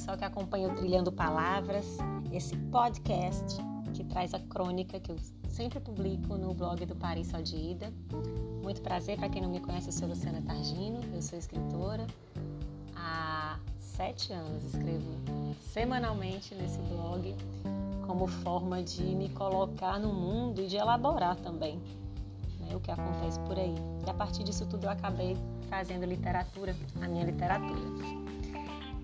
pessoal que acompanha o Trilhando Palavras, esse podcast que traz a crônica que eu sempre publico no blog do Paris Ida. Muito prazer, para quem não me conhece, eu sou Luciana Targino, eu sou escritora. Há 7 anos escrevo semanalmente nesse blog como forma de me colocar no mundo e de elaborar também, né, o que acontece por aí. E a partir disso tudo eu acabei fazendo literatura, a minha literatura.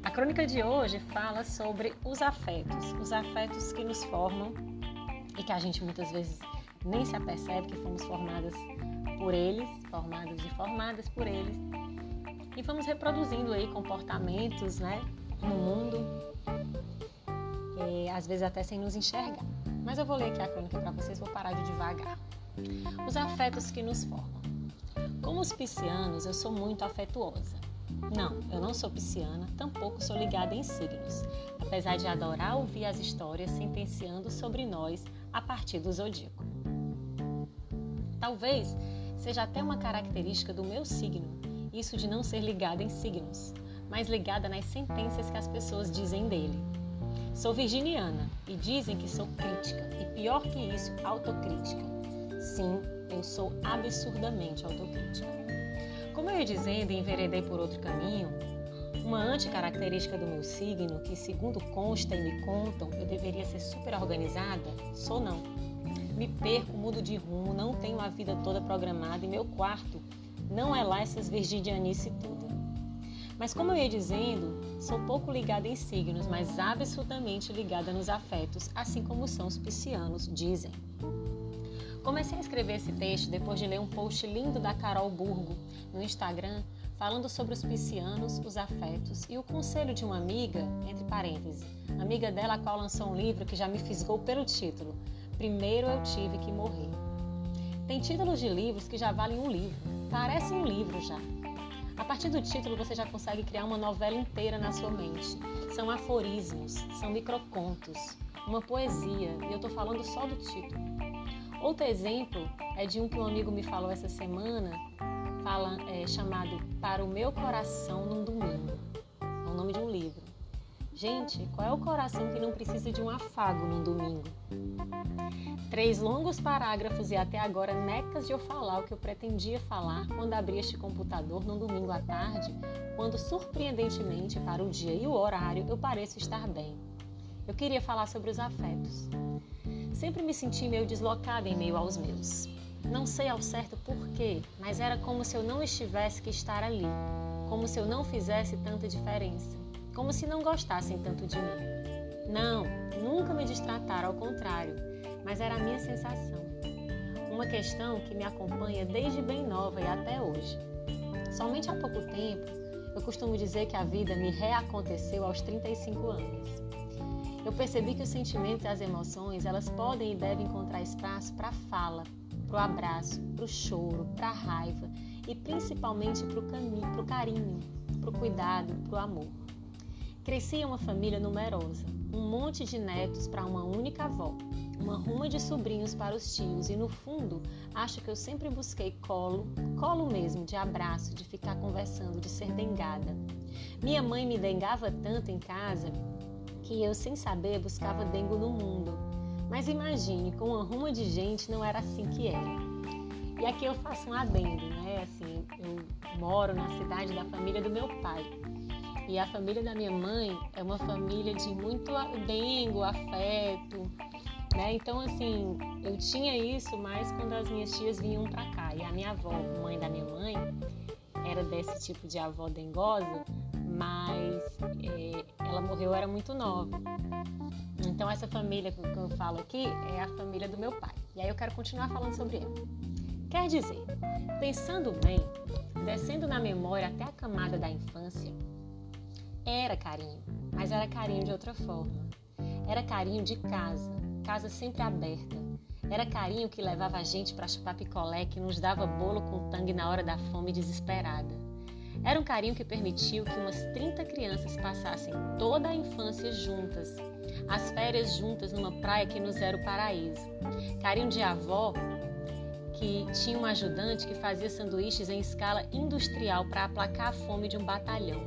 A crônica de hoje fala sobre os afetos que nos formam e que a gente muitas vezes nem se apercebe que fomos formadas por eles, formados e formadas por eles, e vamos reproduzindo aí comportamentos, né, no mundo, e às vezes até sem nos enxergar. Mas eu vou ler aqui a crônica para vocês, vou parar de devagar. Os afetos que nos formam. Como os piscianos, eu sou muito afetuosa. Não, eu não sou pisciana, tampouco sou ligada em signos, apesar de adorar ouvir as histórias sentenciando sobre nós a partir do zodíaco. Talvez seja até uma característica do meu signo, isso de não ser ligada em signos, mas ligada nas sentenças que as pessoas dizem dele. Sou virginiana e dizem que sou crítica e, pior que isso, autocrítica. Sim, eu sou absurdamente autocrítica. Como eu ia dizendo e enveredei por outro caminho, uma anticaracterística do meu signo, que segundo consta e me contam, eu deveria ser super organizada, sou não. Me perco, mudo de rumo, não tenho a vida toda programada e meu quarto não é lá essas virginianices tudo. Mas como eu ia dizendo, sou pouco ligada em signos, mas absolutamente ligada nos afetos, assim como são os piscianos, dizem. Comecei a escrever esse texto depois de ler um post lindo da Carol Burgo no Instagram, falando sobre os piscianos, os afetos e o conselho de uma amiga, entre parênteses, amiga dela, a qual lançou um livro que já me fisgou pelo título, Primeiro Eu Tive Que Morrer. Tem títulos de livros que já valem um livro, parece um livro já. A partir do título você já consegue criar uma novela inteira na sua mente. São aforismos, são microcontos, uma poesia, e eu estou falando só do título. Outro exemplo é de um que um amigo me falou essa semana, chamado Para o Meu Coração num Domingo. É o nome de um livro. Gente, qual é o coração que não precisa de um afago num domingo? 3 longos parágrafos e até agora necas de eu falar o que eu pretendia falar quando abri este computador num domingo à tarde, quando surpreendentemente para o dia e o horário eu pareço estar bem. Eu queria falar sobre os afetos. Sempre me senti meio deslocada em meio aos meus. Não sei ao certo porquê, mas era como se eu não estivesse que estar ali, como se eu não fizesse tanta diferença. Como se não gostassem tanto de mim. Não, nunca me destrataram, ao contrário, mas era a minha sensação. Uma questão que me acompanha desde bem nova e até hoje. Somente há pouco tempo, eu costumo dizer que a vida me reaconteceu aos 35 anos. Eu percebi que os sentimentos e as emoções, elas podem e devem encontrar espaço para a fala, para o abraço, para o choro, para a raiva e principalmente para o carinho, para o cuidado, para o amor. Cresci em uma família numerosa, um monte de netos para uma única avó, uma ruma de sobrinhos para os tios e, no fundo, acho que eu sempre busquei colo mesmo, de abraço, de ficar conversando, de ser dengada. Minha mãe me dengava tanto em casa que eu, sem saber, buscava dengo no mundo. Mas imagine, com uma ruma de gente não era assim que era. E aqui eu faço um adendo, né? Assim, eu moro na cidade da família do meu pai. E a família da minha mãe é uma família de muito dengo, afeto, né? Então, assim, eu tinha isso mais quando as minhas tias vinham pra cá. E a minha avó, mãe da minha mãe, era desse tipo de avó dengosa, mas ela morreu, era muito nova. Então, essa família que eu falo aqui é a família do meu pai. E aí eu quero continuar falando sobre ela. Quer dizer, pensando bem, descendo na memória até a camada da infância, era carinho, mas era carinho de outra forma. Era carinho de casa sempre aberta. Era carinho que levava a gente para chupar picolé, que nos dava bolo com tangue na hora da fome desesperada. Era um carinho que permitiu que umas 30 crianças passassem toda a infância juntas, as férias juntas numa praia que nos era o paraíso. Carinho de avó que tinha um ajudante que fazia sanduíches em escala industrial para aplacar a fome de um batalhão.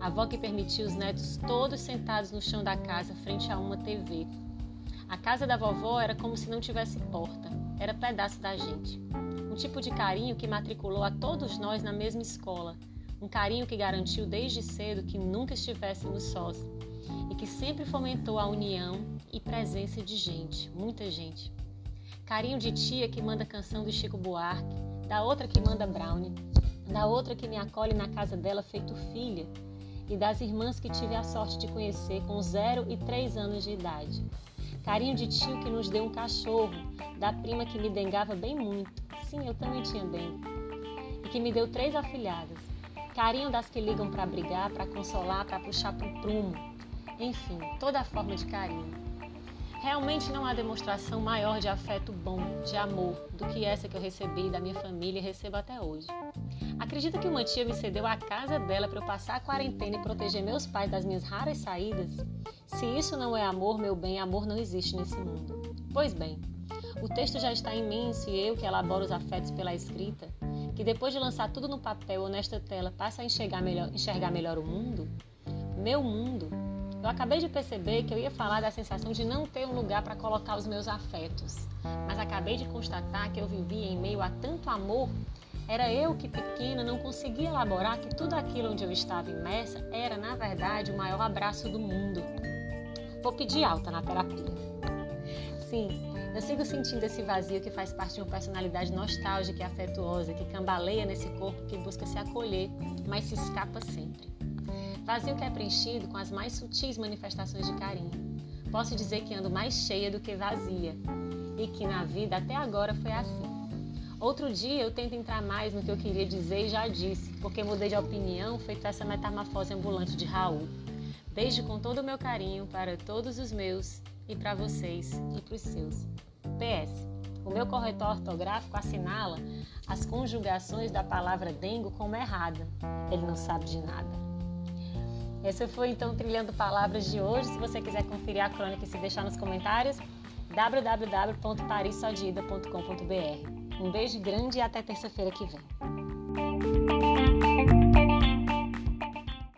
A avó que permitia os netos todos sentados no chão da casa, frente a uma TV. A casa da vovó era como se não tivesse porta, era pedaço da gente. Um tipo de carinho que matriculou a todos nós na mesma escola, um carinho que garantiu desde cedo que nunca estivéssemos sós e que sempre fomentou a união e presença de gente, muita gente. Carinho de tia que manda canção do Chico Buarque, da outra que manda brownie, da outra que me acolhe na casa dela feito filha, e das irmãs que tive a sorte de conhecer com 0 e 3 anos de idade. Carinho de tio que nos deu um cachorro, da prima que me dengava bem muito, sim, eu também tinha dengue, e que me deu 3 afilhadas. Carinho das que ligam para brigar, para consolar, para puxar para o prumo, enfim, toda forma de carinho. Realmente não há demonstração maior de afeto bom, de amor, do que essa que eu recebi da minha família e recebo até hoje. Acredita que uma tia me cedeu a casa dela para eu passar a quarentena e proteger meus pais das minhas raras saídas? Se isso não é amor, meu bem, amor não existe nesse mundo. Pois bem, o texto já está imenso e eu, que elaboro os afetos pela escrita, que depois de lançar tudo no papel ou nesta tela, passa a enxergar melhor o mundo, meu mundo, eu acabei de perceber que eu ia falar da sensação de não ter um lugar para colocar os meus afetos, mas acabei de constatar que eu vivia em meio a tanto amor. Era eu que, pequena, não conseguia elaborar que tudo aquilo onde eu estava imersa era, na verdade, o maior abraço do mundo. Vou pedir alta na terapia. Sim, eu sigo sentindo esse vazio que faz parte de uma personalidade nostálgica e afetuosa, que cambaleia nesse corpo que busca se acolher, mas se escapa sempre. Vazio que é preenchido com as mais sutis manifestações de carinho. Posso dizer que ando mais cheia do que vazia, e que na vida até agora foi assim. Outro dia eu tento entrar mais no que eu queria dizer e já disse, porque mudei de opinião feito essa metamorfose ambulante de Raul. Beijo com todo o meu carinho para todos os meus e para vocês e para os seus. PS. O meu corretor ortográfico assinala as conjugações da palavra dengo como errada. Ele não sabe de nada. Essa foi então Trilhando Palavras de hoje. Se você quiser conferir a crônica e se deixar nos comentários, www.parissodida.com.br. Um beijo grande e até terça-feira que vem.